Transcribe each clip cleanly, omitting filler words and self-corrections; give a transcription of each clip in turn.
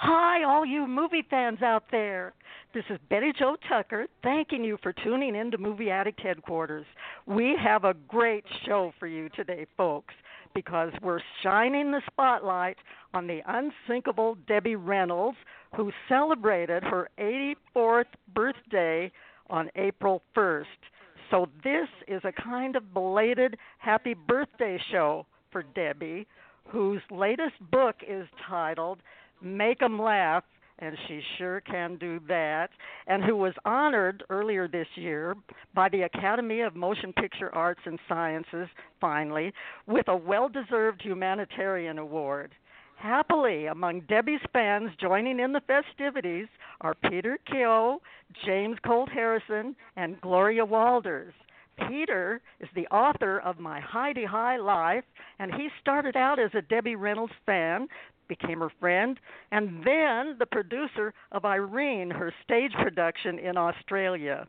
Hi, all you movie fans out there. This is Betty Jo Tucker thanking you for tuning in to Movie Addict Headquarters. We have a great show for you today, folks, because we're shining the spotlight on the unsinkable Debbie Reynolds, who celebrated her 84th birthday on April 1st. So this is a kind of belated happy birthday show for Debbie, whose latest book is titled Make 'Em Laugh, and she sure can do that, and who was honored earlier this year by the Academy of Motion Picture Arts and Sciences, finally, with a well-deserved humanitarian award. Happily, among Debbie's fans joining in the festivities are Peter Keogh, James Colt Harrison, and Gloria Walters. Peter is the author of My Hi De High Life, and he started out as a Debbie Reynolds fan, became her friend, and then the producer of Irene, her stage production in Australia.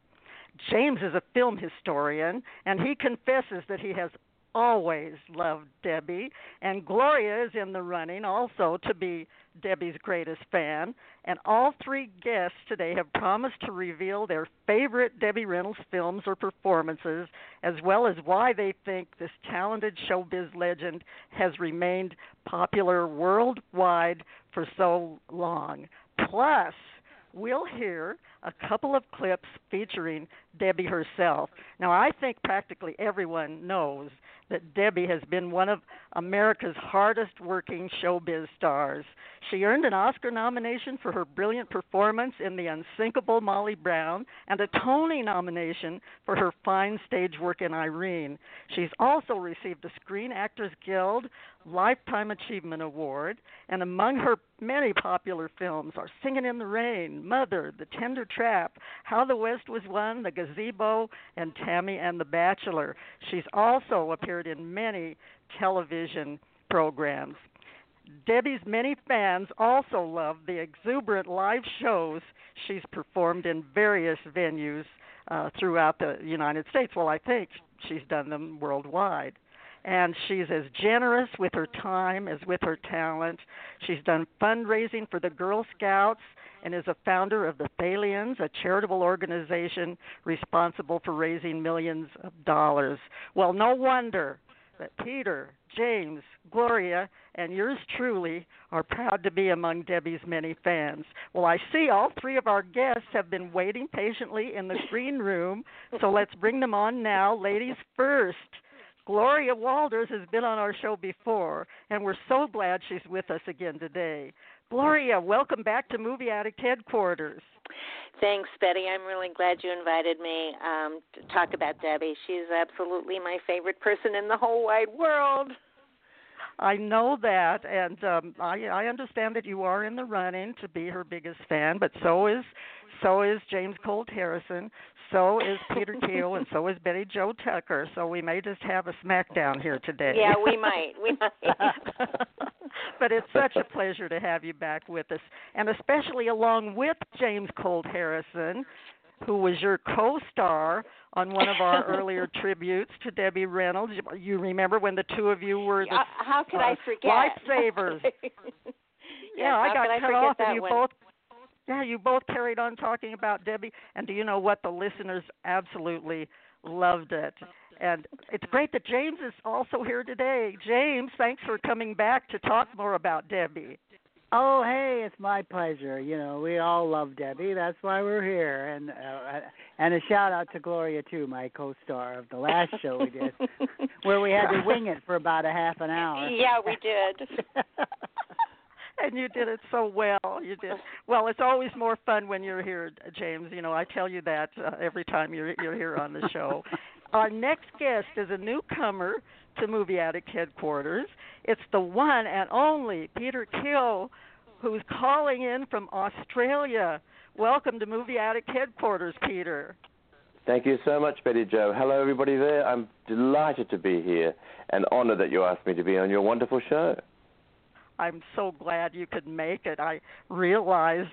James is a film historian, and he confesses that he has always loved Debbie, and Gloria is in the running also to be Debbie's greatest fan, and all three guests today have promised to reveal their favorite Debbie Reynolds films or performances, as well as why they think this talented showbiz legend has remained popular worldwide for so long. Plus, we'll hear a couple of clips featuring Debbie herself. Now, I think practically everyone knows that Debbie has been one of America's hardest-working showbiz stars. She earned an Oscar nomination for her brilliant performance in The Unsinkable Molly Brown and a Tony nomination for her fine stage work in Irene. She's also received a Screen Actors Guild Lifetime Achievement Award, and among her many popular films are Singin' in the Rain, Mother, The Tender Trap, How the West Was Won, The Gazebo, and Tammy and the Bachelor. She's also appeared in many television programs. Debbie's many fans also love the exuberant live shows she's performed in various venues throughout the United States. Well, I think she's done them worldwide. And she's as generous with her time as with her talent. She's done fundraising for the Girl Scouts and is a founder of the Thalians, a charitable organization responsible for raising millions of dollars. Well, no wonder that Peter, James, Gloria, and yours truly are proud to be among Debbie's many fans. Well, I see all three of our guests have been waiting patiently in the green room, so let's bring them on now. Ladies first. Gloria Walters has been on our show before, and we're so glad she's with us again today. Gloria, welcome back to Movie Addict Headquarters. Thanks, Betty. I'm really glad you invited me to talk about Debbie. She's absolutely my favorite person in the whole wide world. I know that, and I understand that you are in the running to be her biggest fan, but so is James Colt Harrison, so is Peter Keogh, and so is Betty Jo Tucker. So we may just have a smackdown here today. Yeah, we might. But it's such a pleasure to have you back with us, and especially along with James Colt Harrison, who was your co-star on one of our earlier tributes to Debbie Reynolds. You remember when the two of you were the how could I forget? Lifesavers. Yeah, I got cut off, and you both carried on talking about Debbie. And do you know what? The listeners absolutely loved it. And it's great that James is also here today. James, thanks for coming back to talk more about Debbie. Oh, hey, it's my pleasure. You know, we all love Debbie. That's why we're here. And a shout-out to Gloria, too, my co-star of the last show we did, where we had to wing it for about a half an hour. Yeah, we did. And you did it so well. You did. Well, it's always more fun when you're here, James. You know, I tell you that every time you're here on the show. Our next guest is a newcomer to Movie Addict Headquarters. It's the one and only Peter Keogh, who's calling in from Australia. Welcome to Movie Addict Headquarters, Peter. Thank you so much, Betty Jo. Hello, everybody there. I'm delighted to be here and honored that you asked me to be on your wonderful show. I'm so glad you could make it. I realize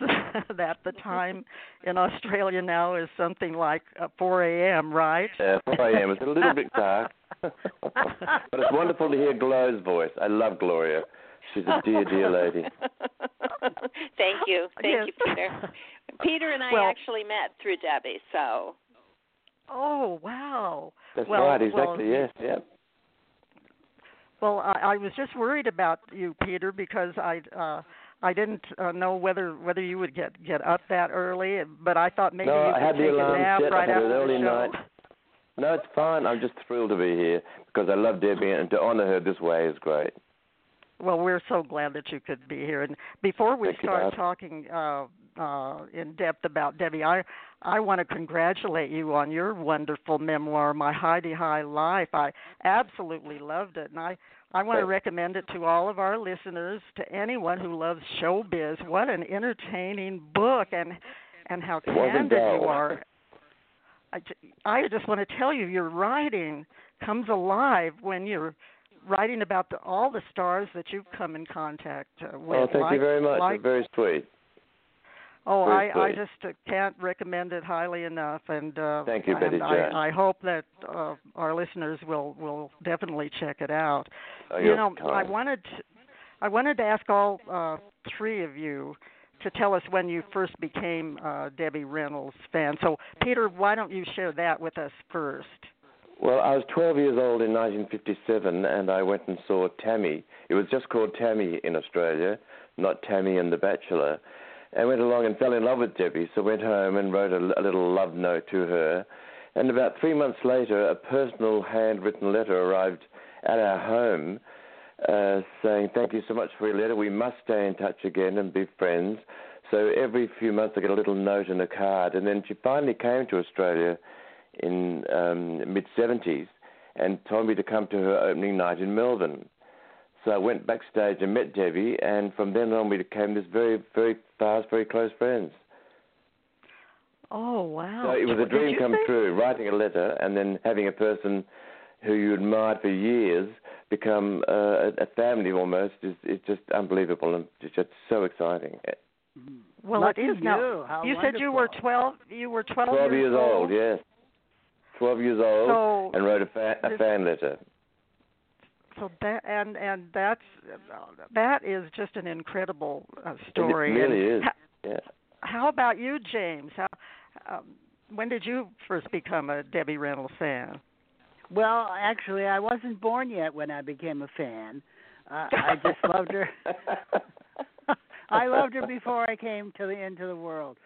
that the time in Australia now is something like 4 a.m., right? Yeah, 4 a.m. It's a little bit dark. But it's wonderful to hear Glow's voice. I love Gloria. She's a dear, dear lady. Thank you. Thank you, Peter. Peter and I actually met through Debbie, so... Oh, wow. That's right, exactly, yes, yeah. Well, I was just worried about you, Peter, because I didn't know whether you would get up that early, but I thought maybe you could take a nap right after the show. No, it's fine. I'm just thrilled to be here because I love Debbie, and to honor her this way is great. Well, we're so glad that you could be here. And before we start talking in depth about Debbie, I want to congratulate you on your wonderful memoir, My Hi De High Life. I absolutely loved it, and I want to recommend it to all of our listeners, to anyone who loves showbiz. What an entertaining book, and how candid you are. I just want to tell you, your writing comes alive when you're writing about all the stars that you've come in contact with. Oh, thank you very much. You're very sweet. Oh, I just can't recommend it highly enough. And thank you, Betty Jo. I hope that our listeners will definitely check it out. Oh, you know, kind. I wanted to ask all three of you to tell us when you first became Debbie Reynolds' fan. So, Peter, why don't you share that with us first? Well, I was 12 years old in 1957, and I went and saw Tammy. It was just called Tammy in Australia, not Tammy and the Bachelor. I went along and fell in love with Debbie, so went home and wrote a little love note to her. And about 3 months later, a personal handwritten letter arrived at our home saying, "Thank you so much for your letter. We must stay in touch again and be friends." So every few months I get a little note and a card. And then she finally came to Australia in mid-70s and told me to come to her opening night in Melbourne. So I went backstage and met Debbie, and from then on we became this very, very fast, very close friends. Oh, wow. So it was a dream come true, writing a letter and then having a person who you admired for years become a family almost. It's just unbelievable, and it's just so exciting. Well, it is now. You said you were 12 years old. 12 years old, yes. 12 years old, so, and wrote a fan letter. So that that is just an incredible story. It really is. Yeah. How about you, James? How, when did you first become a Debbie Reynolds fan? Well, actually, I wasn't born yet when I became a fan. I just loved her. I loved her before I came into the world.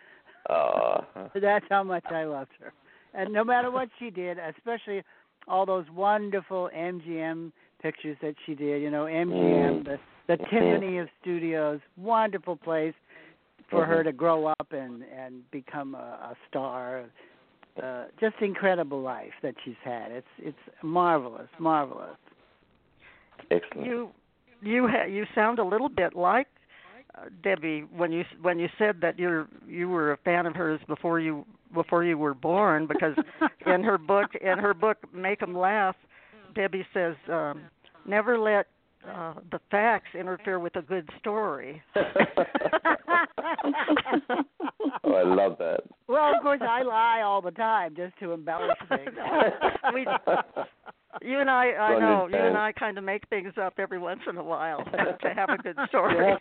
That's how much I loved her. And no matter what she did, especially all those wonderful MGM pictures that she did, you know, MGM, the Tiffany of Studios, wonderful place for her to grow up and become a star. Just incredible life that she's had. It's marvelous, marvelous. Excellent. You sound a little bit like Debbie, when you said that you were a fan of hers before you were born, because in her book Make 'Em Laugh, Debbie says never let the facts interfere with a good story. Oh, I love that. Well, of course I lie all the time just to embellish things. You and I know, you and I kind of make things up every once in a while to have a good story.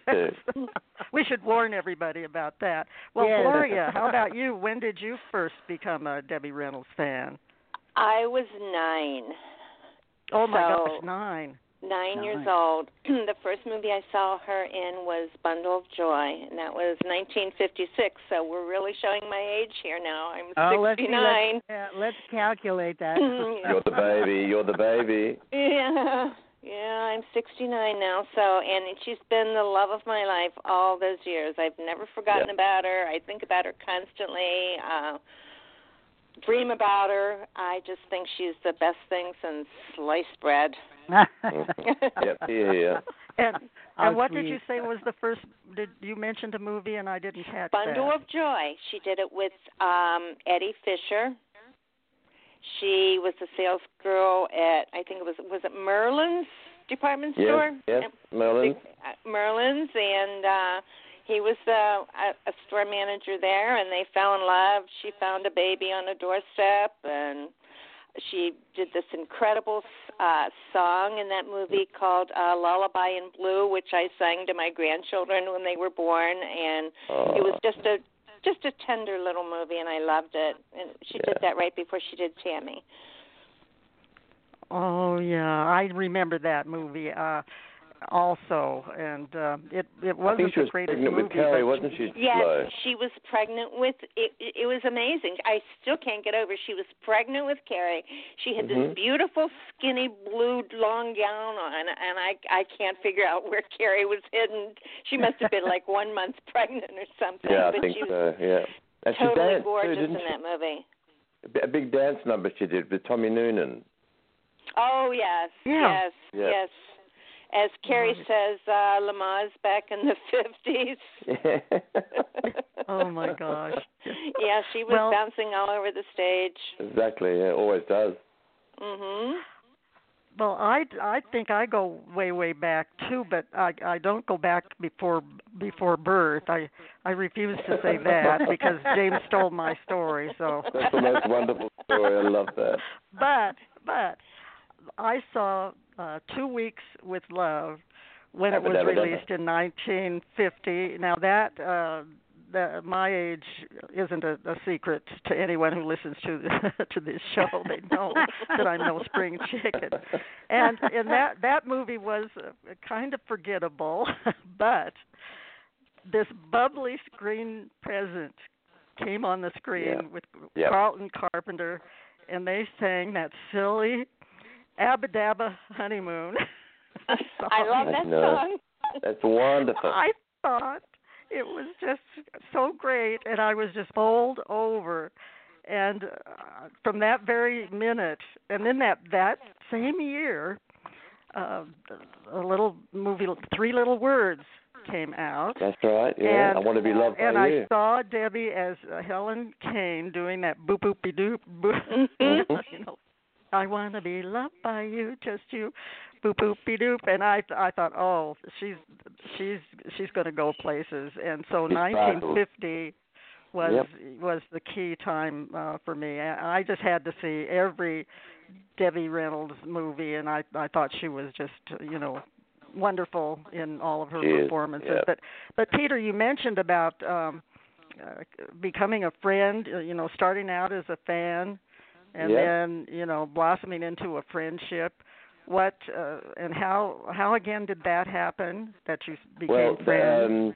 We should warn everybody about that. Well, yes. Gloria, how about you? When did you first become a Debbie Reynolds fan? I was 9. Oh, my gosh, 9. 9 years old. The first movie I saw her in was Bundle of Joy, and that was 1956, so we're really showing my age here now. I'm 69. Let's calculate that. You're the baby. Yeah. Yeah, I'm 69 now, so, and she's been the love of my life all those years. I've never forgotten about her. I think about her constantly, dream about her. I just think she's the best thing since sliced bread. And what did you say was the first, did you mentioned a movie and I didn't catch Bundle of Joy. She did it with Eddie Fisher. She was a sales girl at, I think it was it Merlin's department store? Yes, Merlin's. Merlin's, and he was a store manager there, and they fell in love. She found a baby on a doorstep, and she did this incredible song in that movie called Lullaby in Blue, which I sang to my grandchildren when they were born, and it was just a tender little movie, and I loved it. And she did that right before she did Tammy. Oh, yeah. I remember that movie also. And it wasn't the greatest movie. I think she was pregnant with Carrie, wasn't she? Yes, she was pregnant with it. It was amazing. I still can't get over. She was pregnant with Carrie. She had this beautiful, skinny, blue, long gown on, and I can't figure out where Carrie was hidden. She must have been like 1 month pregnant or something. Yeah, but I think she was and totally gorgeous too, in that movie. A big dance number she did with Tommy Noonan. Oh, yes. As Carrie says, Lamaze back in the 50s. Oh, my gosh. Yeah, she was bouncing all over the stage. Exactly. Yeah, always does. Mm-hmm. Well, I think I go way, way back, too, but I don't go back before birth. I refuse to say that because James stole my story. So that's the most wonderful story. I love that. But I saw 2 Weeks with Love when it was released in 1950. Now that my age isn't a secret to anyone who listens to this show. They know that I'm no spring chicken. And that movie was kind of forgettable, but this bubbly screen presence came on the screen with Carlton Carpenter, and they sang that silly Abba-Dabba Honeymoon. I love that song. That's wonderful. I thought it was just so great, and I was just bowled over. And from that very minute, and then that same year, a little movie, Three Little Words, came out. That's right, yeah. And I Want to Be Loved by You. And I saw Debbie as Helen Kane doing that boop-boop-be-doop, you know. I want to be loved by you, just you, boop boop be doop, and I thought, oh, she's going to go places, and so 1950 was the key time for me. I just had to see every Debbie Reynolds movie, and I thought she was just wonderful in all of her performances. Yeah. But Peter, you mentioned about becoming a friend, starting out as a fan. And then, blossoming into a friendship. What and how again did that happen? That you became friends?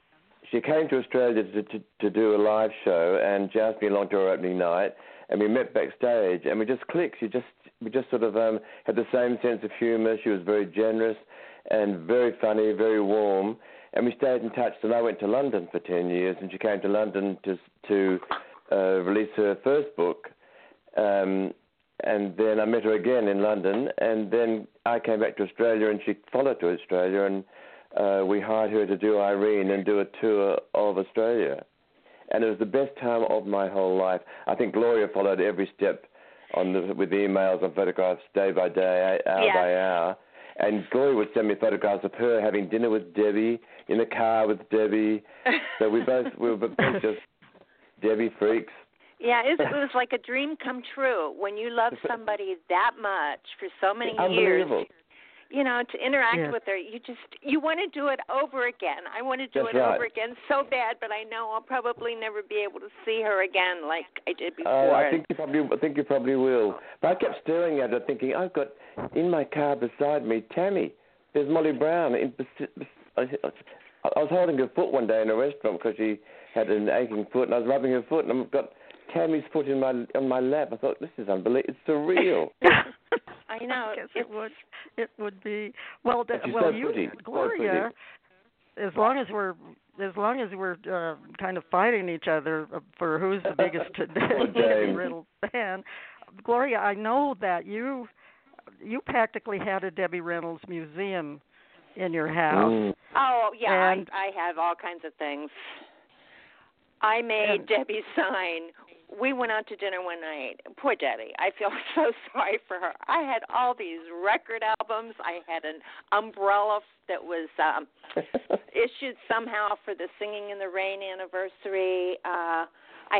She came to Australia to do a live show, and she asked me along to her opening night, and we met backstage, and we just clicked. We just sort of had the same sense of humour. She was very generous and very funny, very warm, and we stayed in touch. And I went to London for 10 years, and she came to London to release her first book. And then I met her again in London, and then I came back to Australia, and she followed to Australia, and we hired her to do Irene and do a tour of Australia. And it was the best time of my whole life. I think Gloria followed every step with emails and photographs day by day, hour by hour. And Gloria would send me photographs of her having dinner with Debbie, in the car with Debbie. So we were both just Debbie freaks. Yeah, it was like a dream come true when you love somebody that much for so many years. To interact with her, you want to do it over again. I want to do over again so bad, but I know I'll probably never be able to see her again like I did before. I think you probably will. But I kept staring at her, thinking, I've got in my car beside me Tammy. There's Molly Brown. I was holding her foot one day in a restaurant because she had an aching foot, and I was rubbing her foot, and I've got Tammy's foot on my lap. I thought, this is unbelievable. It's surreal. I know. I guess it would. It would be well. You, Gloria. As long as we're kind of fighting each other for who's the biggest Debbie Reynolds fan, Gloria, I know that you practically had a Debbie Reynolds museum in your house. Mm. Oh yeah, and I have all kinds of things. I made Debbie sign. We went out to dinner one night. Poor Debbie. I feel so sorry for her. I had all these record albums. I had an umbrella that was issued somehow for the Singin' in the Rain anniversary. I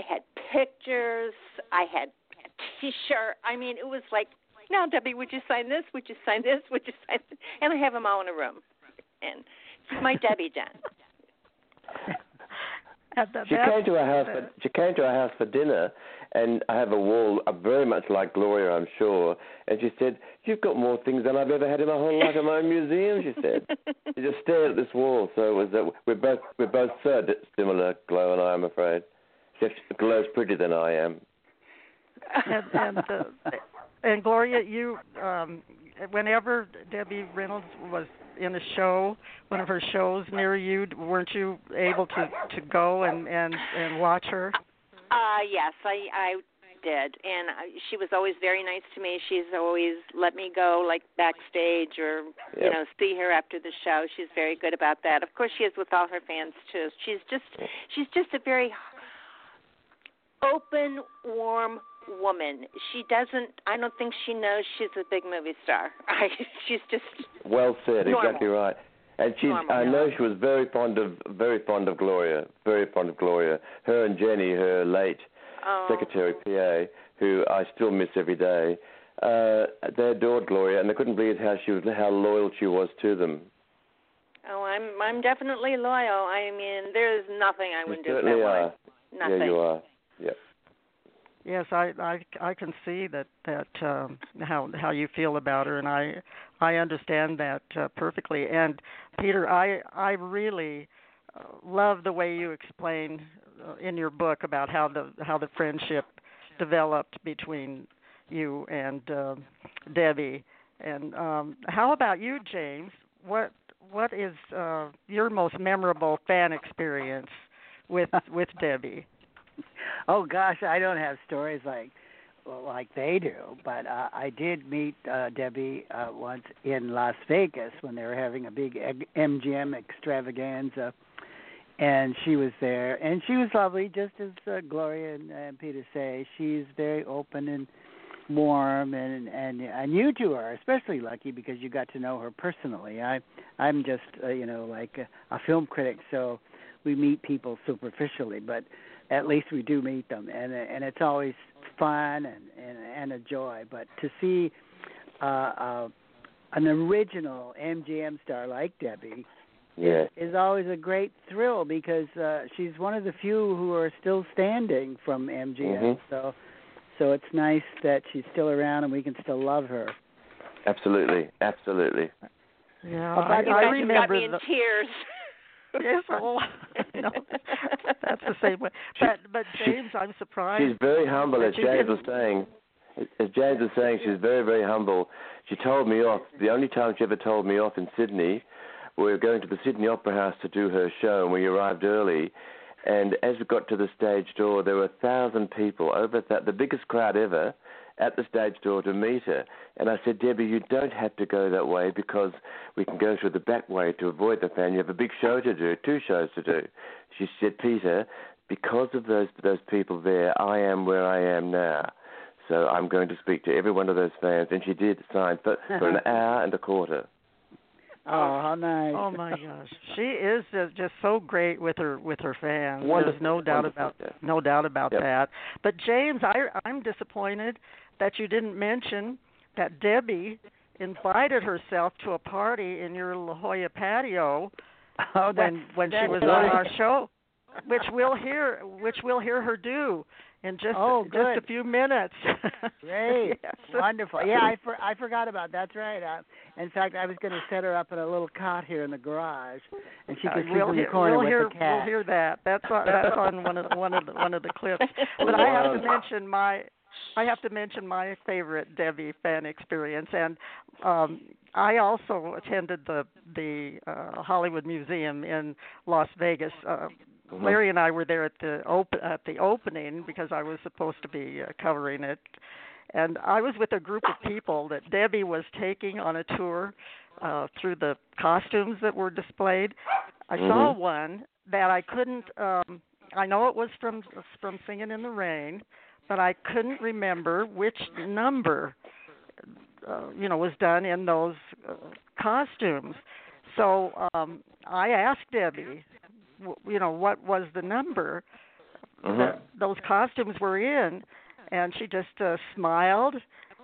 had pictures. I had a T-shirt. I mean, it was like, now, Debbie, would you sign this? Would you sign this? Would you sign this? And I have them all in a room. And it's my Debbie den. She came to our house for dinner, and I have a wall very much like Gloria, I'm sure. And she said, "You've got more things than I've ever had in my whole life in my own museum." She said, "You just stared at this wall." So it was that we're both so similar, Glo and I, I'm afraid. Except Glo's prettier than I am. And Gloria, you whenever Debbie Reynolds was in a show, one of her shows near you, weren't you able to go and watch her? Yes, I did. And she was always very nice to me. She's always let me go, like, backstage or, you know, see her after the show. She's very good about that. Of course, she is with all her fans, too. She's just a very open, warm woman. I don't think she knows she's a big movie star. She's just well said, normal. Exactly right. And she was very fond of Gloria. Very fond of Gloria. Her and Jenny, her late secretary PA, who I still miss every day. They adored Gloria, and they couldn't believe how loyal she was to them. Oh, I'm definitely loyal. I mean, there's nothing I wouldn't do. Certainly are. Nothing. Yeah, you are. Yeah. Yes, I can see that how you feel about her, and I understand that perfectly. And Peter, I really love the way you explain in your book about how the friendship developed between you and Debbie. And how about you, James? What is your most memorable fan experience with Debbie? Oh, gosh, I don't have stories like they do, but I did meet Debbie once in Las Vegas when they were having a big MGM extravaganza, and she was there, and she was lovely, just as Gloria and Peter say. She's very open and warm, and you two are especially lucky because you got to know her personally. I'm just, like a film critic, so we meet people superficially, but at least we do meet them, and it's always fun and a joy. But to see an original MGM star like Debbie is always a great thrill because she's one of the few who are still standing from MGM. Mm-hmm. So it's nice that she's still around and we can still love her. Absolutely. Yeah, I remember. You got me in tears. Yes, no, that's the same way. But James, I'm surprised. She's very humble, as James was saying. She's very, very humble. She told me off. The only time she ever told me off in Sydney, we were going to the Sydney Opera House to do her show, and we arrived early. And as we got to the stage door, there were 1,000 people, the biggest crowd ever, at the stage door to meet her. And I said, "Debbie, you don't have to go that way because we can go through the back way to avoid the fan. You have a big show to do, 2 shows to do." She said, "Peter, because of those people there, I am where I am now. So I'm going to speak to every one of those fans." And she did sign for an hour and a quarter. Oh, how nice. Oh, my gosh. She is just so great with her fans. Wonderful. There's no doubt about that. But, James, I'm disappointed that you didn't mention that Debbie invited herself to a party in your La Jolla patio when she was on our show, which we'll hear her do in just a few minutes. Great. Yes. Wonderful. Yeah, I forgot about that. That's right. In fact, I was going to set her up in a little cot here in the garage, and she could sleep in the corner with the cat. We'll hear that. That's on one of the clips. But I have to mention my I have to mention my favorite Debbie fan experience, and I also attended the Hollywood Museum in Las Vegas. Larry and I were there at the opening because I was supposed to be covering it, and I was with a group of people that Debbie was taking on a tour through the costumes that were displayed. I saw one that I couldn't. I know it was from Singin' in the Rain, but I couldn't remember which number was done in those costumes. So I asked Debbie, what was the number that those costumes were in, and she just smiled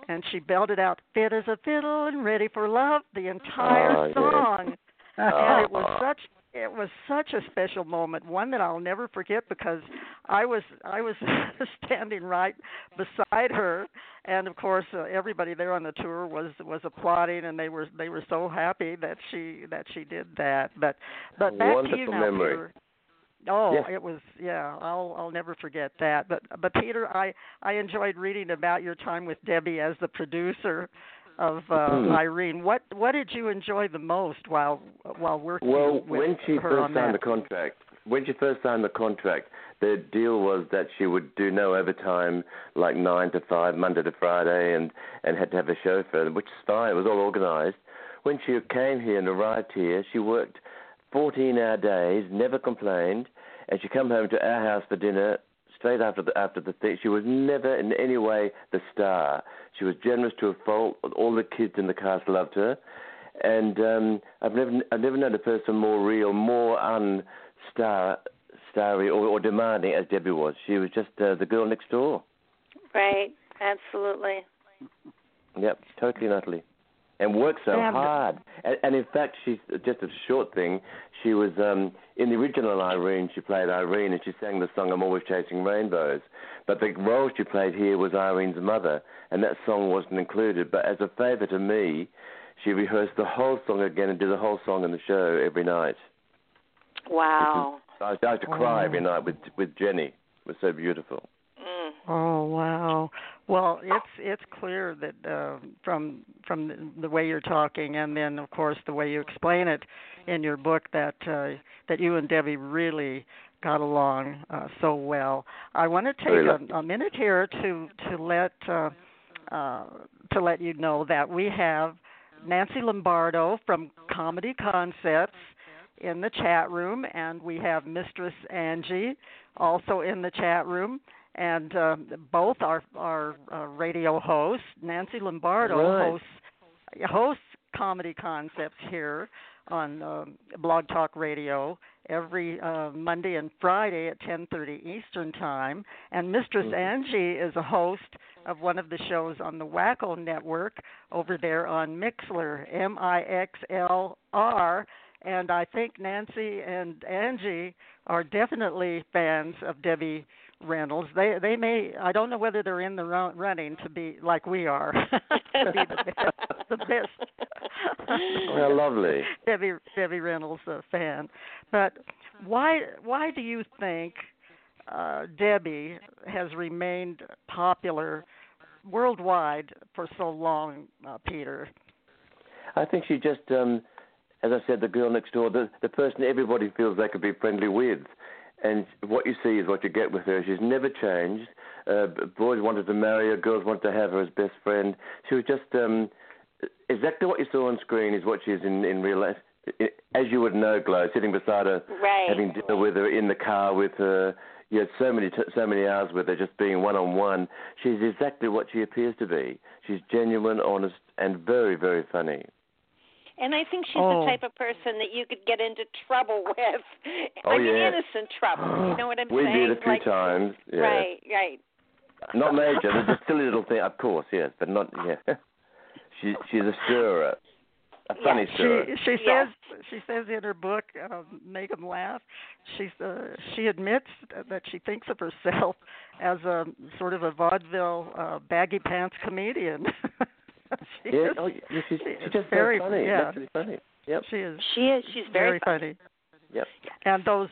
and she belted out "Fit as a Fiddle" and "Ready for Love" the entire song, and it was such a special moment, one that I'll never forget because I was standing right beside her, and of course everybody there on the tour was applauding, and they were so happy that she did that. But back to you now, Peter. Oh, yeah. It was, yeah, I'll never forget that. But Peter, I enjoyed reading about your time with Debbie as the producer of Irene. What did you enjoy the most while working with her on that? When she first signed the contract, the deal was that she would do no overtime, like 9 to 5, Monday to Friday, and had to have a chauffeur, which is fine. It was all organised. When she came here and arrived here, she worked 14-hour days, never complained, and she come home to our house for dinner straight after the thing. She was never in any way the star. She was generous to a fault. All the kids in the cast loved her, and I've never known a person more real, more starry or demanding as Debbie was. She was just the girl next door. Right, absolutely. Yep, totally and utterly. And worked so hard. And in fact, she's just a short thing. She was, in the original Irene, she played Irene, and she sang the song "I'm Always Chasing Rainbows." But the role she played here was Irene's mother, and that song wasn't included. But as a favour to me, she rehearsed the whole song again and did the whole song in the show every night. Wow. I used to cry every night with Jenny. It was so beautiful. Oh, wow. Well, it's clear that from the way you're talking, and then of course the way you explain it in your book, that you and Debbie really got along so well. I want to take a minute here to let you know that we have Nancy Lombardo from Comedy Concepts in the chat room, and we have Mistress Angie also in the chat room. And both are radio hosts. Nancy Lombardo hosts Comedy Concepts here on Blog Talk Radio every Monday and Friday at 10:30 Eastern Time. And Mistress Angie is a host of one of the shows on the Wacko Network over there on Mixler, MIXLR. And I think Nancy and Angie are definitely fans of Debbie Reynolds. They may, I don't know whether they're in the running to be like we are to be the best. Well, lovely Debbie Reynolds fan. But why do you think Debbie has remained popular worldwide for so long, Peter? I think she just, as I said, the girl next door, the person everybody feels they could be friendly with. And what you see is what you get with her. She's never changed. Boys wanted to marry her. Girls wanted to have her as best friend. She was just exactly what you saw on screen is what she is in real life. As you would know, Glo, sitting beside her, having dinner with her, in the car with her. You had so many hours with her, just being one-on-one. She's exactly what she appears to be. She's genuine, honest, and very, very funny. And I think she's the type of person that you could get into trouble with. Innocent trouble. You know what I'm saying? We did a few times. Yeah. Right. Not major. There's a silly little thing, of course, yes, but not, yeah. She's a stirrer. A funny stirrer. She says in her book, Make 'Em Laugh, she admits that she thinks of herself as a sort of a vaudeville baggy pants comedian. She's just very funny. Yeah. That's really funny. Yep. She is. She's very, very funny. Yep. And those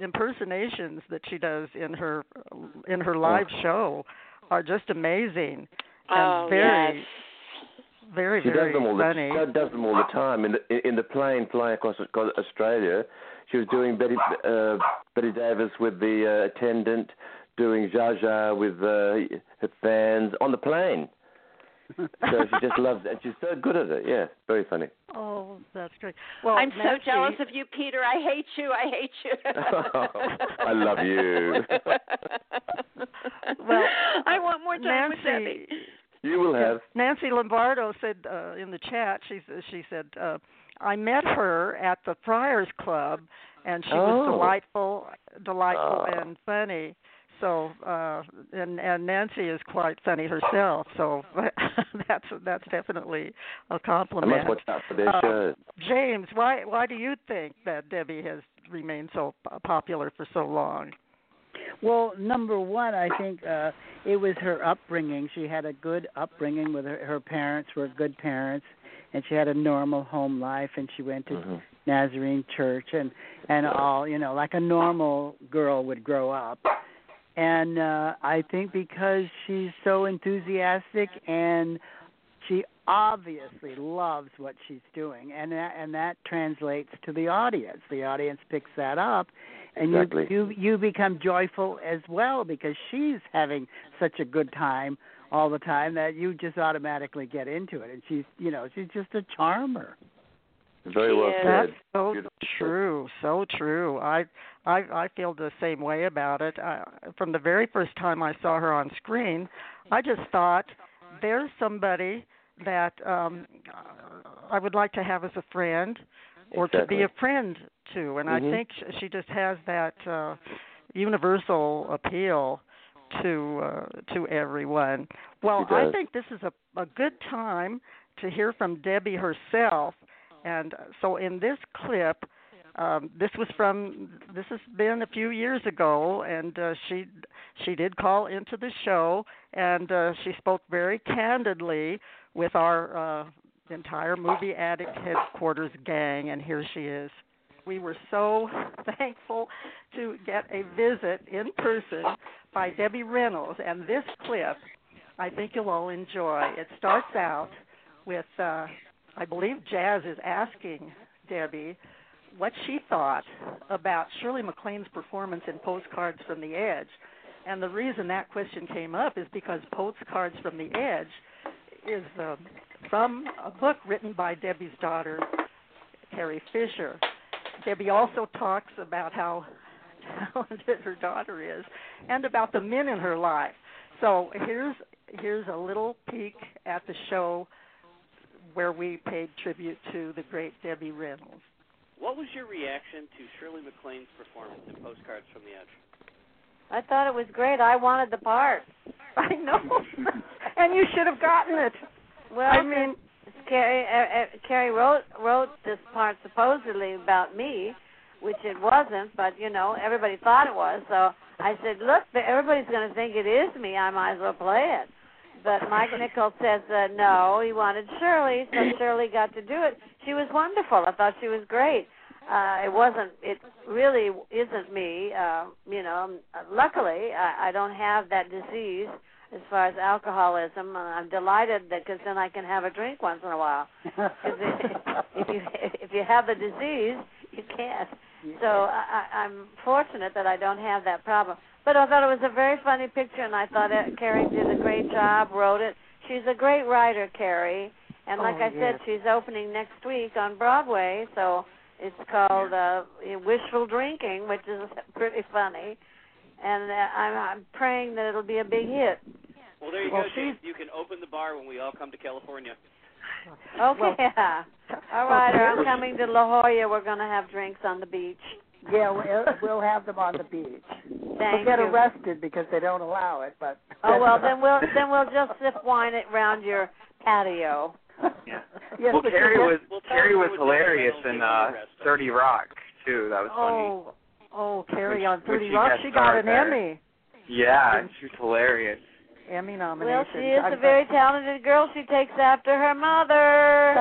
impersonations that she does in her live show are just amazing and very, very funny. She does them all the time. In the plane flying across Australia, she was doing Betty Davis with the attendant, doing Zsa Zsa with her fans on the plane. So she just loves it. And she's so good at it. Yeah, very funny. Oh, that's great. Well, I'm so jealous of you, Peter. I hate you. I hate you. Oh, I love you. Well, I want more time with Debbie. You will have. Nancy Lombardo said in the chat, she said, I met her at the Friars Club, and she was delightful and funny. So and Nancy is quite funny herself, so that's definitely a compliment. I must watch out for this show. James, why do you think that Debbie has remained so popular for so long? Well, number one, I think it was her upbringing. She had a good upbringing with her parents were good parents, and she had a normal home life, and she went to Nazarene Church and all, you know, like a normal girl would grow up. And I think because she's so enthusiastic and she obviously loves what she's doing, and that translates to the audience. The audience picks that up, and you become joyful as well because she's having such a good time all the time that you just automatically get into it. And she's just a charmer. Very well said. That's so true, so true. I feel the same way about it. From the very first time I saw her on screen, I just thought, there's somebody that I would like to have as a friend or to be a friend to. And I think she just has that universal appeal to everyone. Well, I think this is a good time to hear from Debbie herself. And so in this clip, this has been a few years ago, and she did call into the show, and she spoke very candidly with our entire Movie Addict Headquarters gang, and here she is. We were so thankful to get a visit in person by Debbie Reynolds, and this clip I think you'll all enjoy. It starts out with... I believe Jazz is asking Debbie what she thought about Shirley MacLaine's performance in Postcards from the Edge. And the reason that question came up is because Postcards from the Edge is from a book written by Debbie's daughter, Carrie Fisher. Debbie also talks about how talented her daughter is and about the men in her life. So here's a little peek at the show where we paid tribute to the great Debbie Reynolds. What was your reaction to Shirley MacLaine's performance in Postcards from the Edge? I thought it was great. I wanted the part. I know. And you should have gotten it. Well, I mean, Carrie wrote this part supposedly about me, which it wasn't, but, you know, everybody thought it was. So I said, look, everybody's going to think it is me. I might as well play it. But Mike Nichols says, no, he wanted Shirley, so Shirley got to do it. She was wonderful. I thought she was great. It really isn't me. You know, luckily, I don't have that disease as far as alcoholism. I'm delighted because then I can have a drink once in a while. If you have the disease, you can't. So I'm fortunate that I don't have that problem. But I thought it was a very funny picture, and I thought Carrie did a great job, wrote it. She's a great writer, Carrie. And like I said, she's opening next week on Broadway, so it's called Wishful Drinking, which is pretty funny. And I'm praying that it'll be a big hit. Well, there you go, James. You can open the bar when we all come to California. Okay. Well, all right, or I'm coming to La Jolla. We're going to have drinks on the beach. Yeah, we'll have them on the beach. Thank you. We'll get arrested because they don't allow it. But well, then we'll just sip wine around your patio. Yeah. Yes, well, Carrie was hilarious in 30 Rock too. That was funny. Oh, Carrie on 30 Rock, she got an Emmy. Yeah, and she was hilarious. Emmy nomination. Well, she is a very talented girl. She takes after her mother.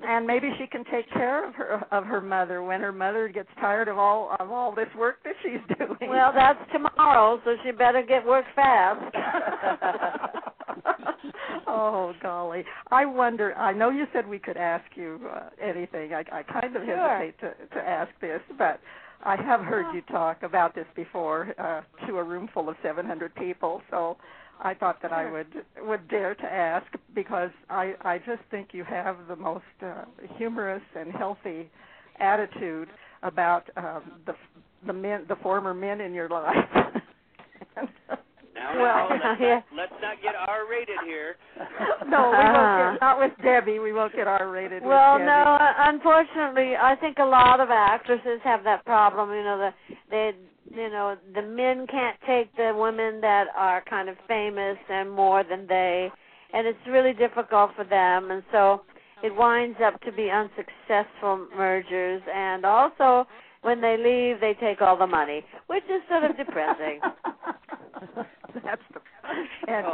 And maybe she can take care of her mother when her mother gets tired of all this work that she's doing. Well, that's tomorrow, so she better get work fast. Oh, golly. I wonder, I know you said we could ask you anything. I kind of hesitate to ask this, but I have heard you talk about this before to a room full of 700 people, so I thought that I would dare to ask, because I just think you have the most humorous and healthy attitude about the former men in your life. Let's not get R-rated here. No, we won't get, not with Debbie. We won't get R-rated. Well, no, unfortunately, I think a lot of actresses have that problem. You know, the men can't take the women that are kind of famous and more than they, and it's really difficult for them, and so it winds up to be unsuccessful mergers, and also when they leave, they take all the money, which is sort of depressing. And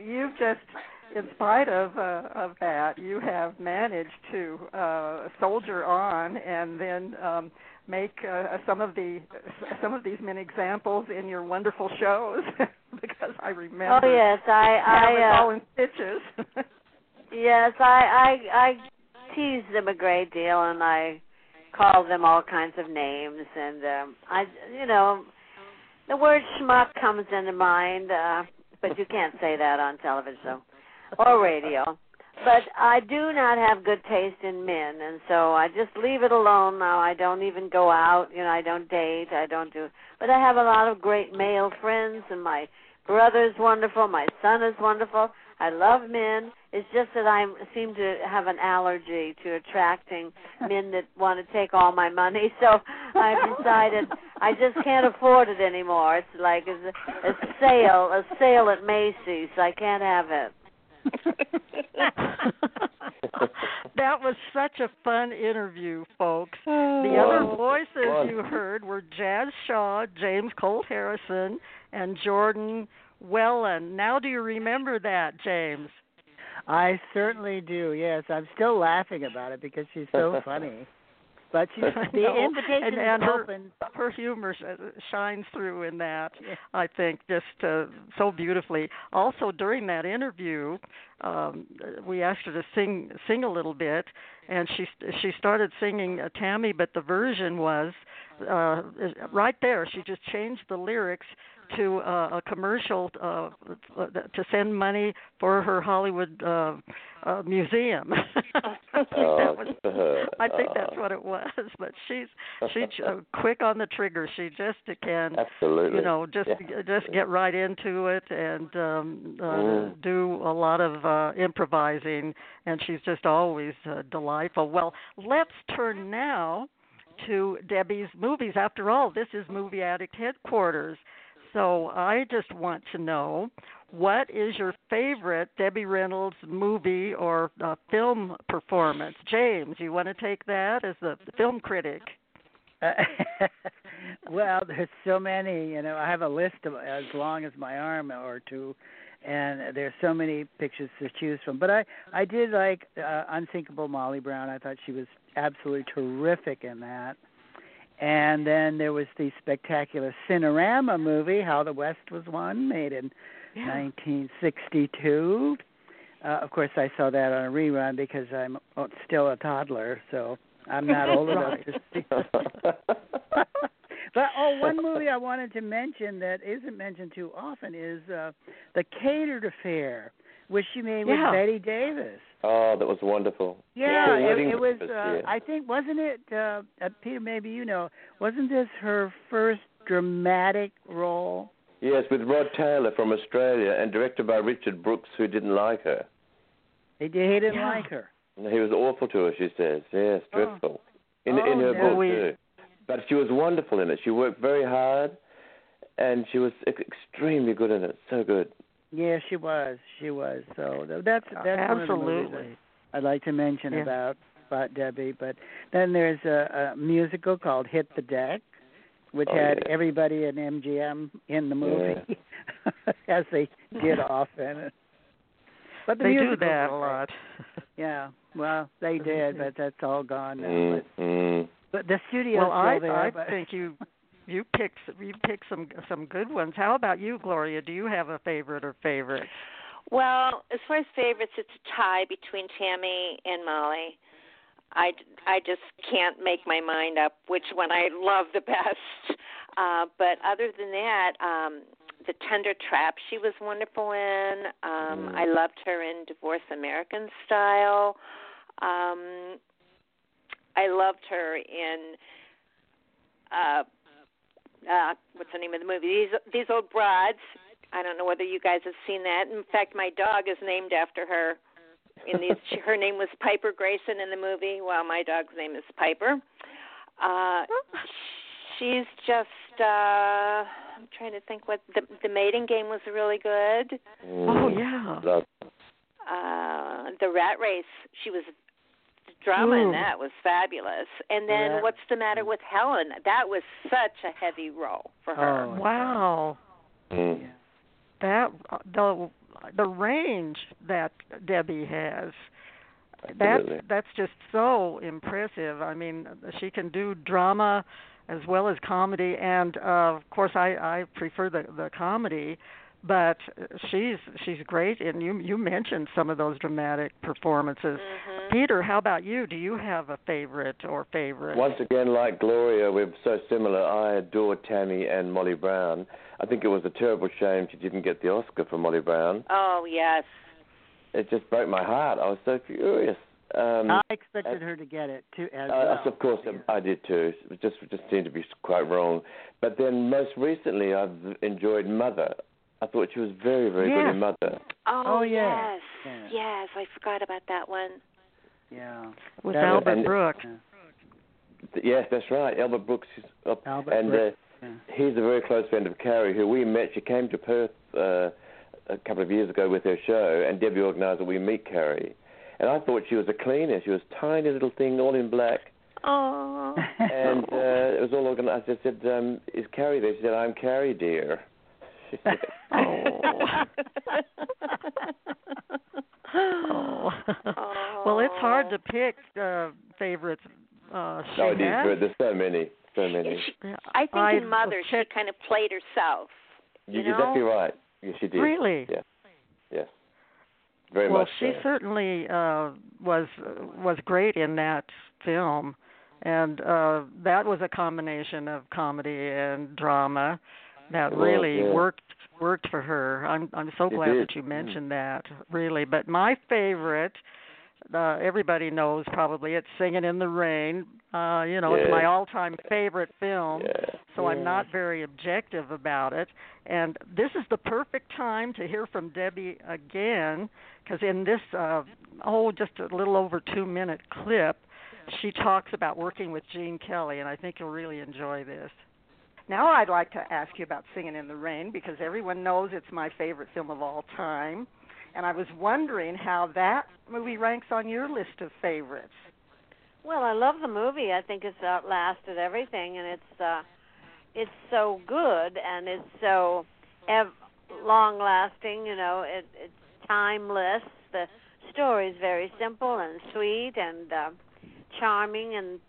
you've just, in spite of that, you have managed to soldier on, and then make some of these many examples in your wonderful shows, because I remember. Oh yes, I all in stitches. Yes, I tease them a great deal, and I call them all kinds of names, and the word schmuck comes into mind, but you can't say that on television or radio. But I do not have good taste in men, and so I just leave it alone now. I don't even go out. You know, I don't date. I don't do. But I have a lot of great male friends, and my brother's wonderful. My son is wonderful. I love men. It's just that I seem to have an allergy to attracting men that want to take all my money. So I've decided I just can't afford it anymore. It's like a sale at Macy's. I can't have it. That was such a fun interview, folks. The other voices you heard were Jazz Shaw, James Colt Harrison, and Jordan Welland. Now do you remember that, James? I certainly do, yes. I'm still laughing about it because she's so funny. But the invitation is open. Her humor shines through in that, I think, just so beautifully. Also, during that interview, we asked her to sing a little bit, and she started singing Tammy, but the version was right there. She just changed the lyrics to a commercial to send money for her Hollywood museum. I think that's what it was. But she's quick on the trigger. She just can, absolutely, just get right into it, and do a lot of improvising. And she's just always delightful. Well, let's turn now to Debbie's movies. After all, this is Movie Addict Headquarters. So I just want to know, what is your favorite Debbie Reynolds movie or film performance? James, you want to take that as the film critic? Well, there's so many. You know, I have a list of, as long as my arm or two, and there's so many pictures to choose from. But I did like Unsinkable Molly Brown. I thought she was absolutely terrific in that. And then there was the spectacular Cinerama movie, How the West Was Won, made in 1962. Of course, I saw that on a rerun because I'm still a toddler, so I'm not old enough to see it. But, one movie I wanted to mention that isn't mentioned too often is The Catered Affair, which she made with Betty Davis. Oh, that was wonderful. Yeah, it was, I think, wasn't it, Peter, maybe you know, wasn't this her first dramatic role? Yes, with Rod Taylor from Australia, and directed by Richard Brooks, who didn't like her. He didn't like her. No, he was awful to her, she says. Yes, dreadful. In her book, too. But she was wonderful in it. She worked very hard, and she was extremely good in it. So good. Yeah, she was. She was. So that's absolutely one of the movies I'd like to mention about Debbie. But then there's a musical called Hit the Deck, which had everybody in MGM in the movie, as they did often. But the music do that a lot. Yeah, well, they did, but that's all gone now. But the studio I think you picked some good ones. How about you, Gloria? Do you have a favorite? Well, as far as favorites, it's a tie between Tammy and Molly. I just can't make my mind up which one I love the best. But other than that, The Tender Trap she was wonderful in. I loved her in Divorce American Style. I loved her in, what's the name of the movie? These Old Broads. I don't know whether you guys have seen that. In fact, my dog is named after her. Her name was Piper Grayson in the movie. Well, my dog's name is Piper. She's just, I'm trying to think what, the Mating Game was really good. Oh, yeah. The Rat Race, she was, the drama in that was fabulous. And then What's the Matter with Helen? That was such a heavy role for her. Oh, wow. Yeah. That, the range that Debbie has, that's just so impressive. I mean, she can do drama as well as comedy, and of course I prefer the comedy, but she's great, and you mentioned some of those dramatic performances. Peter, how about you? Do you have a favorite? Once again, like Gloria, we're so similar. I adore Tammy and Molly Brown. I think it was a terrible shame she didn't get the Oscar for Molly Brown. Oh, yes. It just broke my heart. I was so furious. I expected her to get it, too, as well. Of course, yeah. I did, too. It just seemed to be quite wrong. But then most recently, I've enjoyed Mother. I thought she was very, very good in Mother. Oh, yes. Yeah. Yes, I forgot about that one. Yeah. With Albert Brooks. Yeah. Yes, that's right. Albert Brooks. Albert Brooks. He's a very close friend of Carrie, who we met. She came to Perth a couple of years ago with her show, and Debbie organised that we meet Carrie. And I thought she was a cleaner. She was a tiny little thing, all in black. Oh. And it was all organised. I said, is Carrie there? She said, I'm Carrie, dear. She said, Oh. Well, it's hard to pick favorites. No, there's so many. I think in Mother, she kind of played herself. You're exactly right. Yes, she did. Really? Yeah. Yes. Very much so. Well, she certainly was great in that film, and that was a combination of comedy and drama that worked for her. I'm so glad that you mentioned that, really. But my favorite, everybody knows probably, it's Singin' in the Rain. It's my all-time favorite film, so I'm not very objective about it. And this is the perfect time to hear from Debbie again, because in this, just a little over 2-minute clip, she talks about working with Gene Kelly, and I think you'll really enjoy this. Now I'd like to ask you about Singin' in the Rain, because everyone knows it's my favorite film of all time, and I was wondering how that movie ranks on your list of favorites. Well, I love the movie. I think it's outlasted everything, and it's so good, and it's so long-lasting, it's timeless. The story's very simple and sweet and charming, and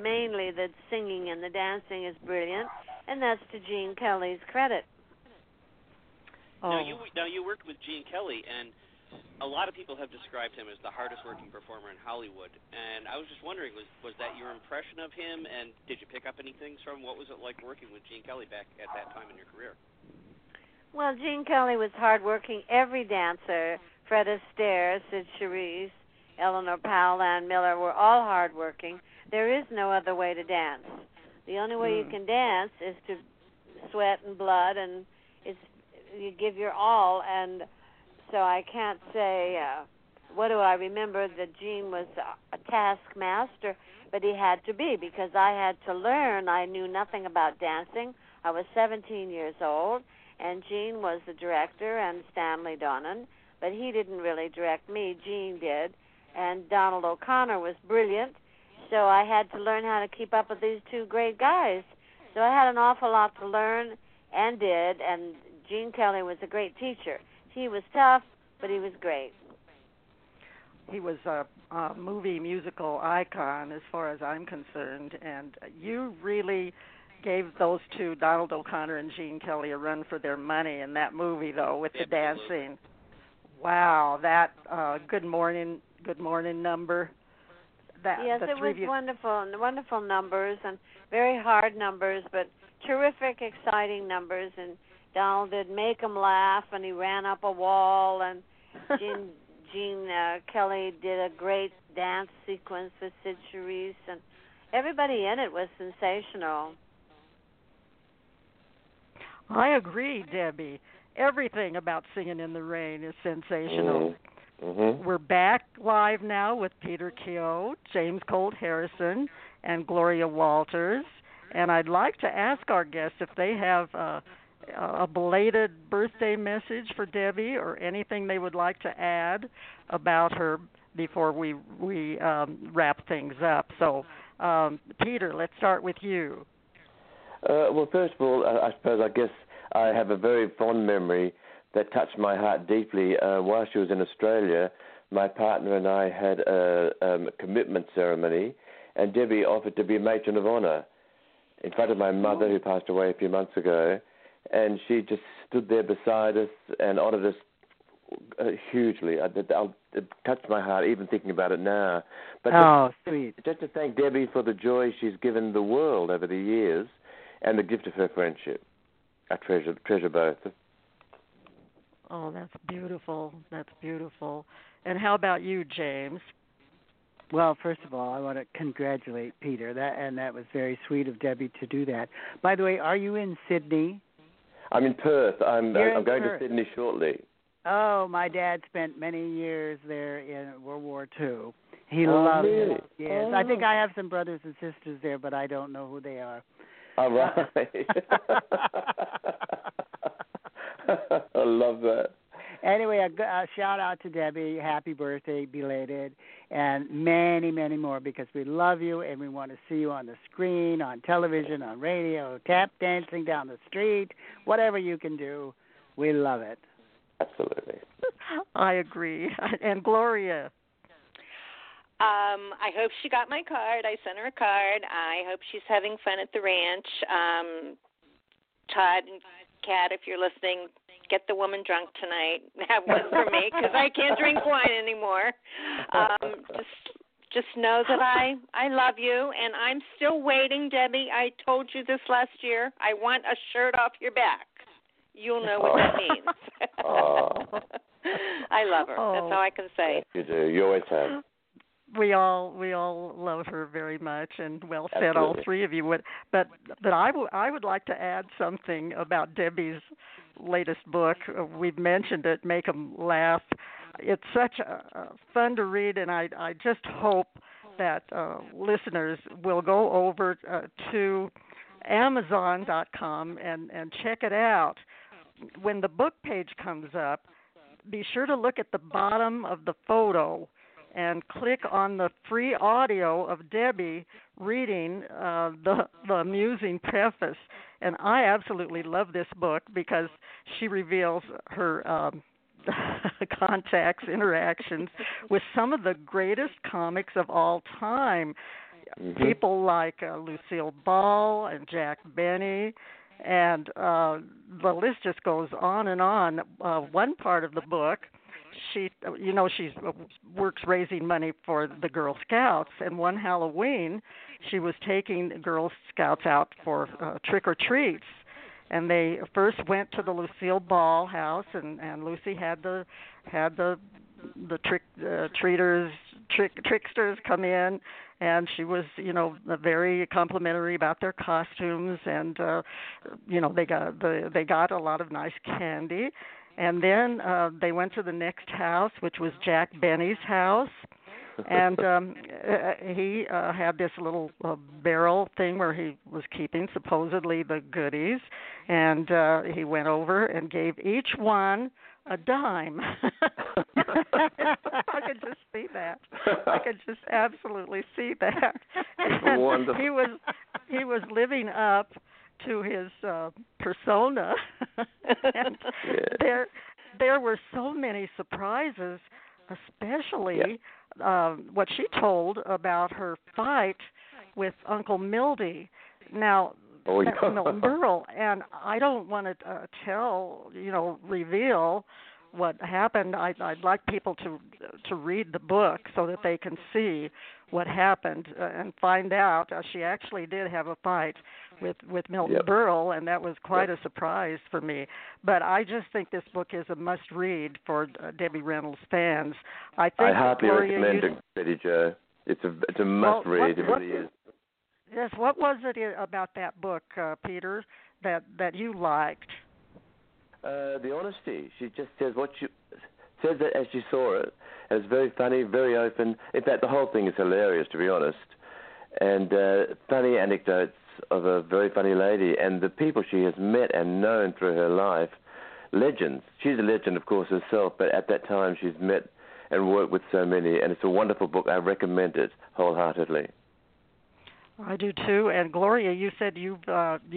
mainly the singing and the dancing is brilliant, and that's to Gene Kelly's credit. Oh. Now you worked with Gene Kelly, and a lot of people have described him as the hardest working performer in Hollywood. And I was just wondering, was that your impression of him? And did you pick up anything from what was it like working with Gene Kelly back at that time in your career? Well, Gene Kelly was hardworking. Every dancer, Fred Astaire, Sid Charisse, Eleanor Powell, Ann Miller were all hardworking. There is no other way to dance. The only way you can dance is to sweat and blood, and you give your all, and so I can't say what do I remember that Gene was a taskmaster, but he had to be, because I had to learn. I knew nothing about dancing. I was 17 years old, and Gene was the director, and Stanley Donen, but he didn't really direct me. Gene did, and Donald O'Connor was brilliant, so I had to learn how to keep up with these two great guys. So I had an awful lot to learn, and did, and Gene Kelly was a great teacher. He was tough, but he was great. He was a movie musical icon as far as I'm concerned, and you really gave those two, Donald O'Connor and Gene Kelly, a run for their money in that movie, though, with the dancing. Wow, that good morning number. That, yes, it was wonderful, wonderful numbers, and very hard numbers, but terrific, exciting numbers. And Donald did Make 'Em Laugh, and he ran up a wall, and Gene Kelly did a great dance sequence with Sid Charisse, and everybody in it was sensational. I agree, Debbie. Everything about Singin' in the Rain is sensational. Mm-hmm. We're back live now with Peter Keogh, James Colt Harrison, and Gloria Walters. And I'd like to ask our guests if they have a belated birthday message for Debbie or anything they would like to add about her before we wrap things up. So, Peter, let's start with you. Well, first of all, I guess I have a very fond memory that touched my heart deeply. While she was in Australia, my partner and I had a commitment ceremony, and Debbie offered to be matron of honour in front of my mother, who passed away a few months ago, and she just stood there beside us and honoured us hugely. It touched my heart even thinking about it now. But sweet. Just to thank Debbie for the joy she's given the world over the years and the gift of her friendship. I treasure both. Oh, that's beautiful. That's beautiful. And how about you, James? Well, first of all, I want to congratulate Peter. That was very sweet of Debbie to do that. By the way, are you in Sydney? I'm in Perth. I'm going to Sydney shortly. Oh, my dad spent many years there in World War II. He loved it. Yes, I think I have some brothers and sisters there, but I don't know who they are. All right. I love that. Anyway, a shout out to Debbie. Happy birthday, belated, and many, many more, because we love you and we want to see you on the screen, on television, on radio, tap dancing down the street, whatever you can do. We love it. Absolutely. I agree. And Gloria. I hope she got my card. I sent her a card. I hope she's having fun at the ranch. Todd and Kat, if you're listening, get the woman drunk tonight. Have one for me, because I can't drink wine anymore. Just know that I love you, and I'm still waiting, Debbie. I told you this last year. I want a shirt off your back. You'll know what that means. I love her. That's all I can say. You do. You always have. We all love her very much, and well said, absolutely. All three of you would. But I would like to add something about Debbie's latest book. We've mentioned it, Make 'Em Laugh. It's such fun to read, and I just hope that listeners will go over to Amazon.com and check it out. When the book page comes up, be sure to look at the bottom of the photo and click on the free audio of Debbie reading the amusing preface. And I absolutely love this book because she reveals her contacts, interactions with some of the greatest comics of all time. Mm-hmm. People like Lucille Ball and Jack Benny, and the list just goes on and on. One part of the book, she works raising money for the Girl Scouts, and one Halloween she was taking Girl Scouts out for trick-or-treats, and they first went to the Lucille Ball house, and Lucy had the tricksters come in, and she was, very complimentary about their costumes, and they got a lot of nice candy. And then they went to the next house, which was Jack Benny's house, and he had this little barrel thing where he was keeping supposedly the goodies, and he went over and gave each one a dime. I could just see that. I could just absolutely see that. And wonderful. He was living up to his persona, and yes. there there were so many surprises, especially what she told about her fight with Uncle Mildy. Now, Milton Berle, and I don't want to reveal what happened. I'd like people to read the book so that they can see what happened and find out. She actually did have a fight with Milton Berle, and that was quite a surprise for me. But I just think this book is a must-read for Debbie Reynolds fans. I highly recommend it, Betty Jo. It's a must-read. It really is. Yes, what was it about that book, Peter, that you liked? The honesty. She just says says it as she saw it. And it's very funny, very open. In fact, the whole thing is hilarious, to be honest. And funny anecdotes of a very funny lady and the people she has met and known through her life. Legends. She's a legend, of course, herself, but at that time she's met and worked with so many. And it's a wonderful book. I recommend it wholeheartedly. I do too. And Gloria, you said you've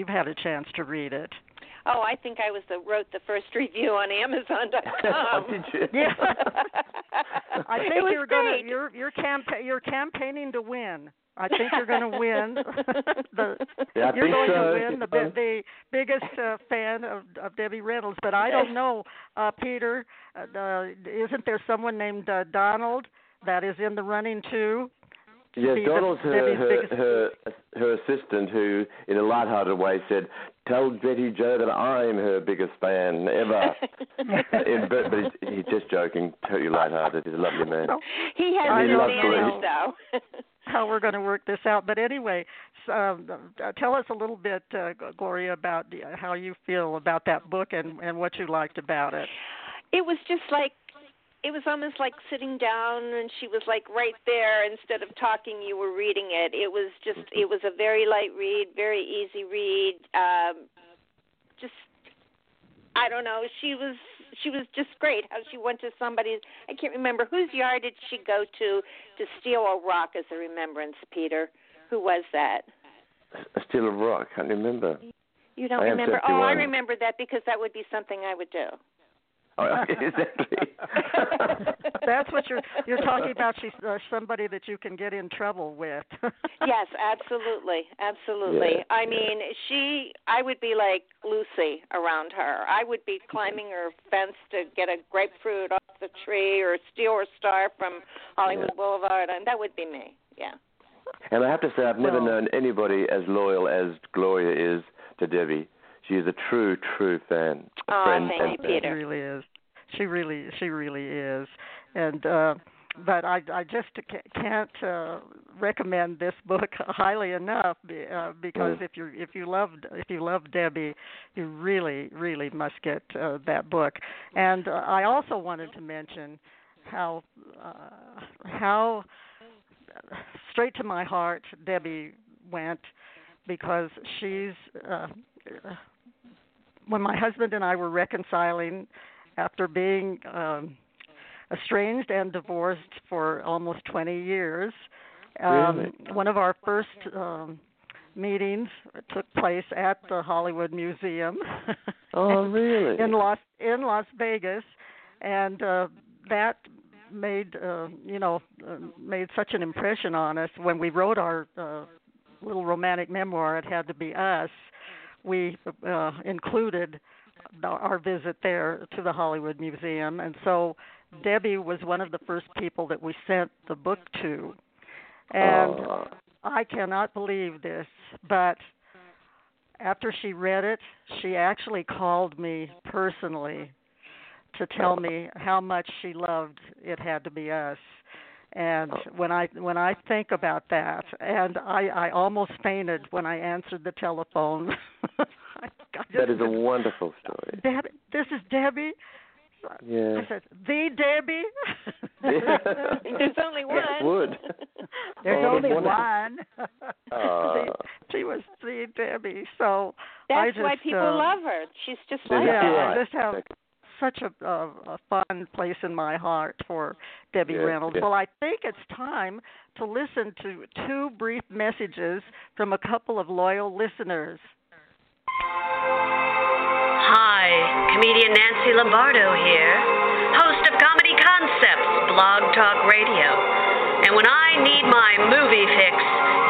had a chance to read it. Oh, I think I wrote the first review on Amazon.com. Did you? Yeah. I think you're campaigning to win. I think you're going to win. You're going to win the biggest fan of Debbie Reynolds. But I don't know, Peter. Isn't there someone named Donald that is in the running too? Yes, Donald's her assistant, who, in a lighthearted way, said, "Tell Betty Jo that I'm her biggest fan ever." But he's just joking, totally lighthearted. He's a lovely man. He has no idea how we're going to work this out. But anyway, tell us a little bit, Gloria, about how you feel about that book and what you liked about it. It was almost like sitting down, and she was like right there. Instead of talking, you were reading it. It was a very light read, very easy read. I don't know. She was just great. How she went to somebody's, I can't remember whose yard did she go to steal a rock as a remembrance, Peter? Who was that? Steal a rock? I can't remember. You don't remember? Oh, I remember that because that would be something I would do. Exactly. That's what you're talking about. She's somebody that you can get in trouble with. Yes, absolutely. Yeah, I mean, I would be like Lucy around her. I would be climbing her fence to get a grapefruit off the tree or steal her star from Hollywood Boulevard, and that would be me. Yeah. And I have to say, I've never known anybody as loyal as Gloria is to Debbie. She is a true, true fan. Oh, thank you, Peter. She really is. She really is. And but I just can't recommend this book highly enough because if you love Debbie, you really, really must get that book. And I also wanted to mention how straight to my heart Debbie went, because she's. When my husband and I were reconciling after being estranged and divorced for almost 20 years, really? One of our first meetings took place at the Hollywood Museum. Oh, really? in Las Vegas, and that made such an impression on us when we wrote our little romantic memoir. It had to be us. We included our visit there to the Hollywood Museum. And so Debbie was one of the first people that we sent the book to. And I cannot believe this, but after she read it, she actually called me personally to tell me how much she loved It Had to Be Us. And when I think about that, and I almost fainted when I answered the telephone. That is a wonderful story. This is Debbie? Yeah. I said, the Debbie? Yeah. There's only one. It would. There's only one. She was the Debbie. So why people love her. She's just like her. Such a fun place in my heart for Debbie Reynolds. Well, I think it's time to listen to two brief messages from a couple of loyal listeners. Hi, comedian Nancy Lombardo here, host of Comedy Concepts, Blog Talk Radio. And when I need my movie fix,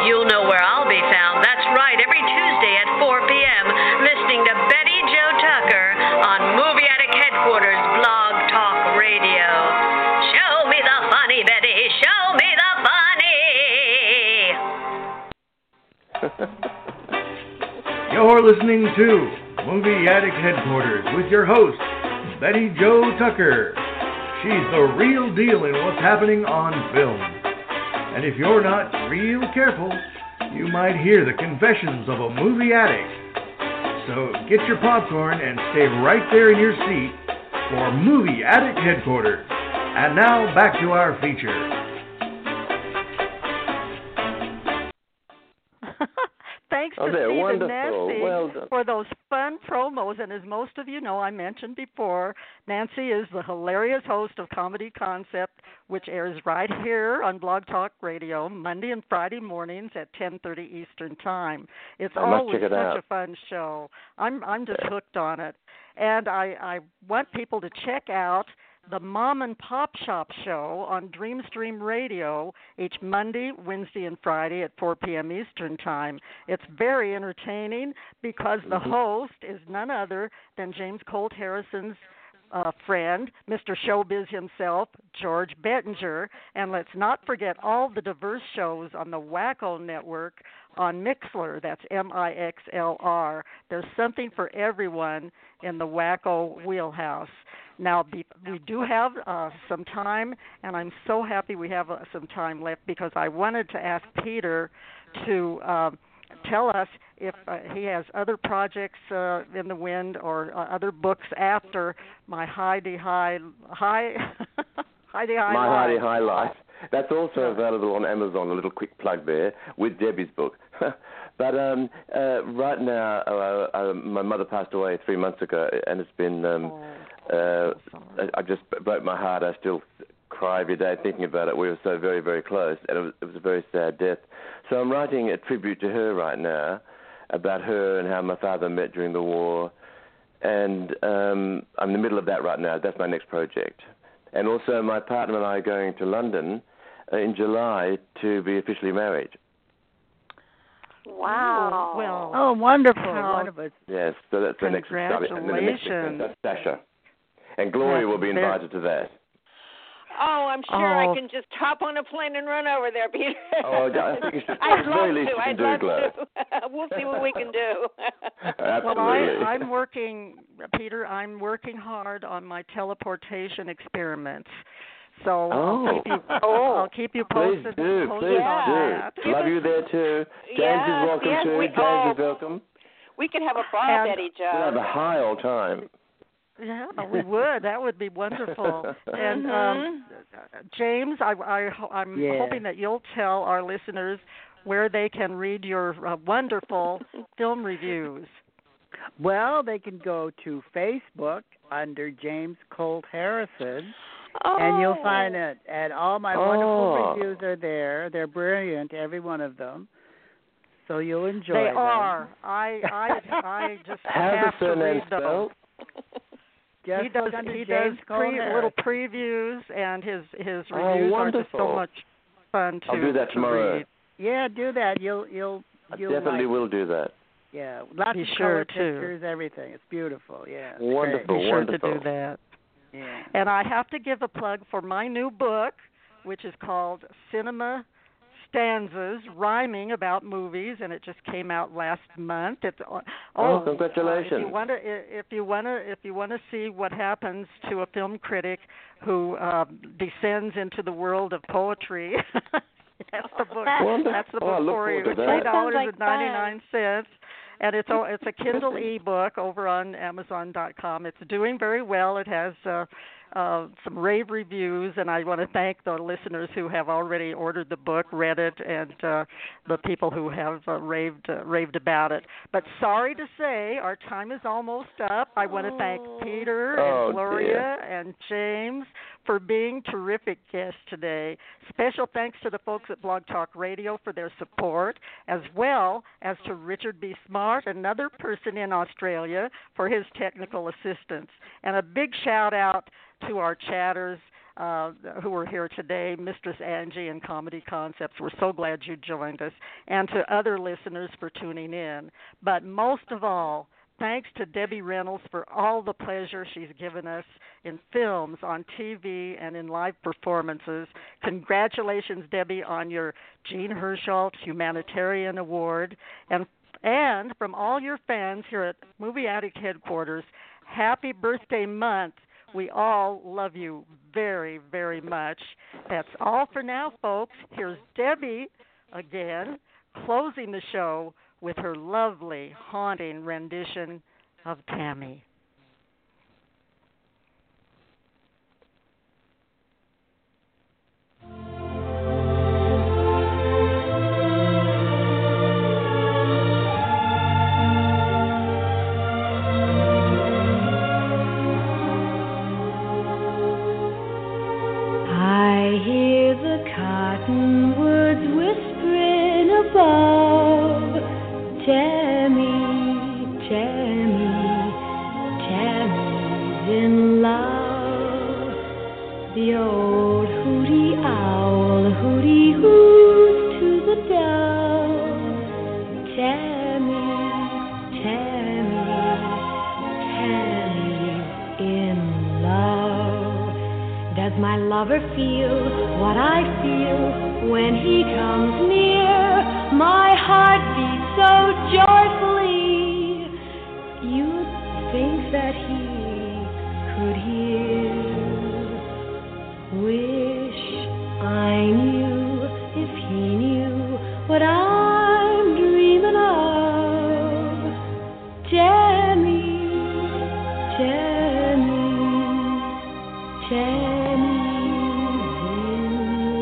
you'll know where I'll be found. That's right, every Tuesday at 4 p.m., listening to Betty Jo Tucker on Movie Addict Headquarters, Blog Talk Radio. Show me the funny, Betty. Show me the funny. You're listening to Movie Addict Headquarters with your host, Betty Jo Tucker. She's the real deal in what's happening on film. And if you're not real careful, you might hear the confessions of a movie addict. So get your popcorn and stay right there in your seat for Movie Addict Headquarters. And now back to our feature. Thanks to Steve and Nancy for those fun promos. And as most of you know, I mentioned before, Nancy is the hilarious host of Comedy Concept, which airs right here on Blog Talk Radio Monday and Friday mornings at 10:30 Eastern Time. It's always such a fun show. I'm just hooked on it. And I want people to check out the Mom and Pop Shop Show on Dreamstream Radio each Monday, Wednesday, and Friday at 4 p.m. Eastern Time. It's very entertaining because the host is none other than James Colt Harrison's friend, Mr. Showbiz himself, George Bettinger. And let's not forget all the diverse shows on the Wacko Network on Mixler. That's M-I-X-L-R. There's something for everyone in the Wacko wheelhouse. Now, we do have some time, and I'm so happy we have some time left because I wanted to ask Peter to tell us if he has other projects in the wind or other books after My Hi De High My Hi De High Life. That's also available on Amazon, a little quick plug there, with Debbie's book. But right now, my mother passed away 3 months ago, and it's been... I just broke my heart. I still cry every day thinking about it. We were so very, very close, and it was a very sad death. So I'm writing a tribute to her right now about her and how my father met during the war, and I'm in the middle of that right now. That's my next project. And also my partner and I are going to London in July to be officially married. Wow. Well, wonderful. Wonderful. Yes, so that's the next project. Congratulations. That's Sasha. And Gloria will be invited to that. Oh, I'm sure I can just hop on a plane and run over there, Peter. Oh, I think you should. I'd love to. We'll see what we can do. Well, I'm working, Peter, I'm working hard on my teleportation experiments. So I'll keep you posted. Please do. Love you there, too. James is welcome, too. James is welcome. We could have a ball, Betty Jo. We'll have a high all time. Yeah, we would. That would be wonderful. And James, I'm hoping that you'll tell our listeners where they can read your wonderful film reviews. Well, they can go to Facebook under James Colt Harrison, and you'll find it. And all my wonderful reviews are there. They're brilliant, every one of them. So you'll enjoy them. They are. I just have to read them. He does little previews, and his reviews are just so much fun to read. I'll do that tomorrow. Yeah, do that. You'll definitely will do that. Yeah, lots of color pictures, everything. It's beautiful. Yeah, wonderful. Be sure to do that. Yeah. And I have to give a plug for my new book, which is called Cinema Stanzas, Rhyming About Movies, and it just came out last month. It's congratulations! If you want to see what happens to a film critic who descends into the world of poetry, that's the book. That's the book for you. It's $3.99. And it's a Kindle e-book over on Amazon.com. It's doing very well. It has some rave reviews, and I want to thank the listeners who have already ordered the book, read it, and the people who have raved about it. But sorry to say, our time is almost up. I want to thank Peter and Gloria and James for being terrific guests today. Special thanks to the folks at Blog Talk Radio for their support, as well as to Richard B. Smart, another person in Australia, for his technical assistance. And a big shout-out to our chatters who are here today, Mistress Angie and Comedy Concepts. We're so glad you joined us, and to other listeners for tuning in. But most of all, thanks to Debbie Reynolds for all the pleasure she's given us in films, on TV, and in live performances. Congratulations, Debbie, on your Gene Herschel Humanitarian Award. And from all your fans here at Movie Addict Headquarters, happy birthday month. We all love you very, very much. That's all for now, folks. Here's Debbie again, closing the show with her lovely, haunting rendition of Tammy. I hear the cottonwoods whispering above. Tammy, Tammy, Tammy's in love. The old hooty owl hooty hoos to the dove. Tammy, Tammy, Tammy's in love. Does my lover feel what I feel when he comes near? My heart beats so joyfully, you'd think that he could hear. Wish I knew if he knew what I'm dreaming of. Tammy, Tammy, Tammy's in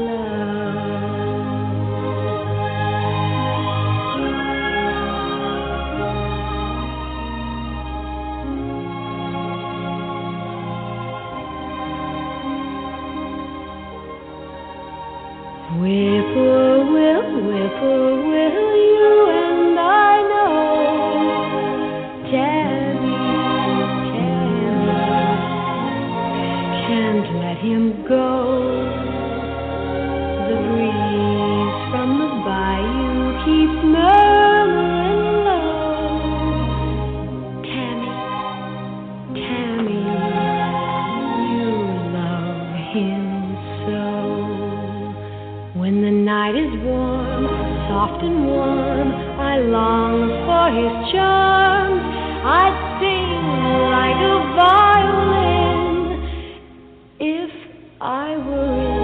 love. Whippoorwill, you and I know. Tammy, Tammy, can't let him go. The breeze from the bayou keeps murmuring low. Tammy, Tammy, you love him so. When the night is warm, soft and warm, I long for his charms. I sing like a violin if I were in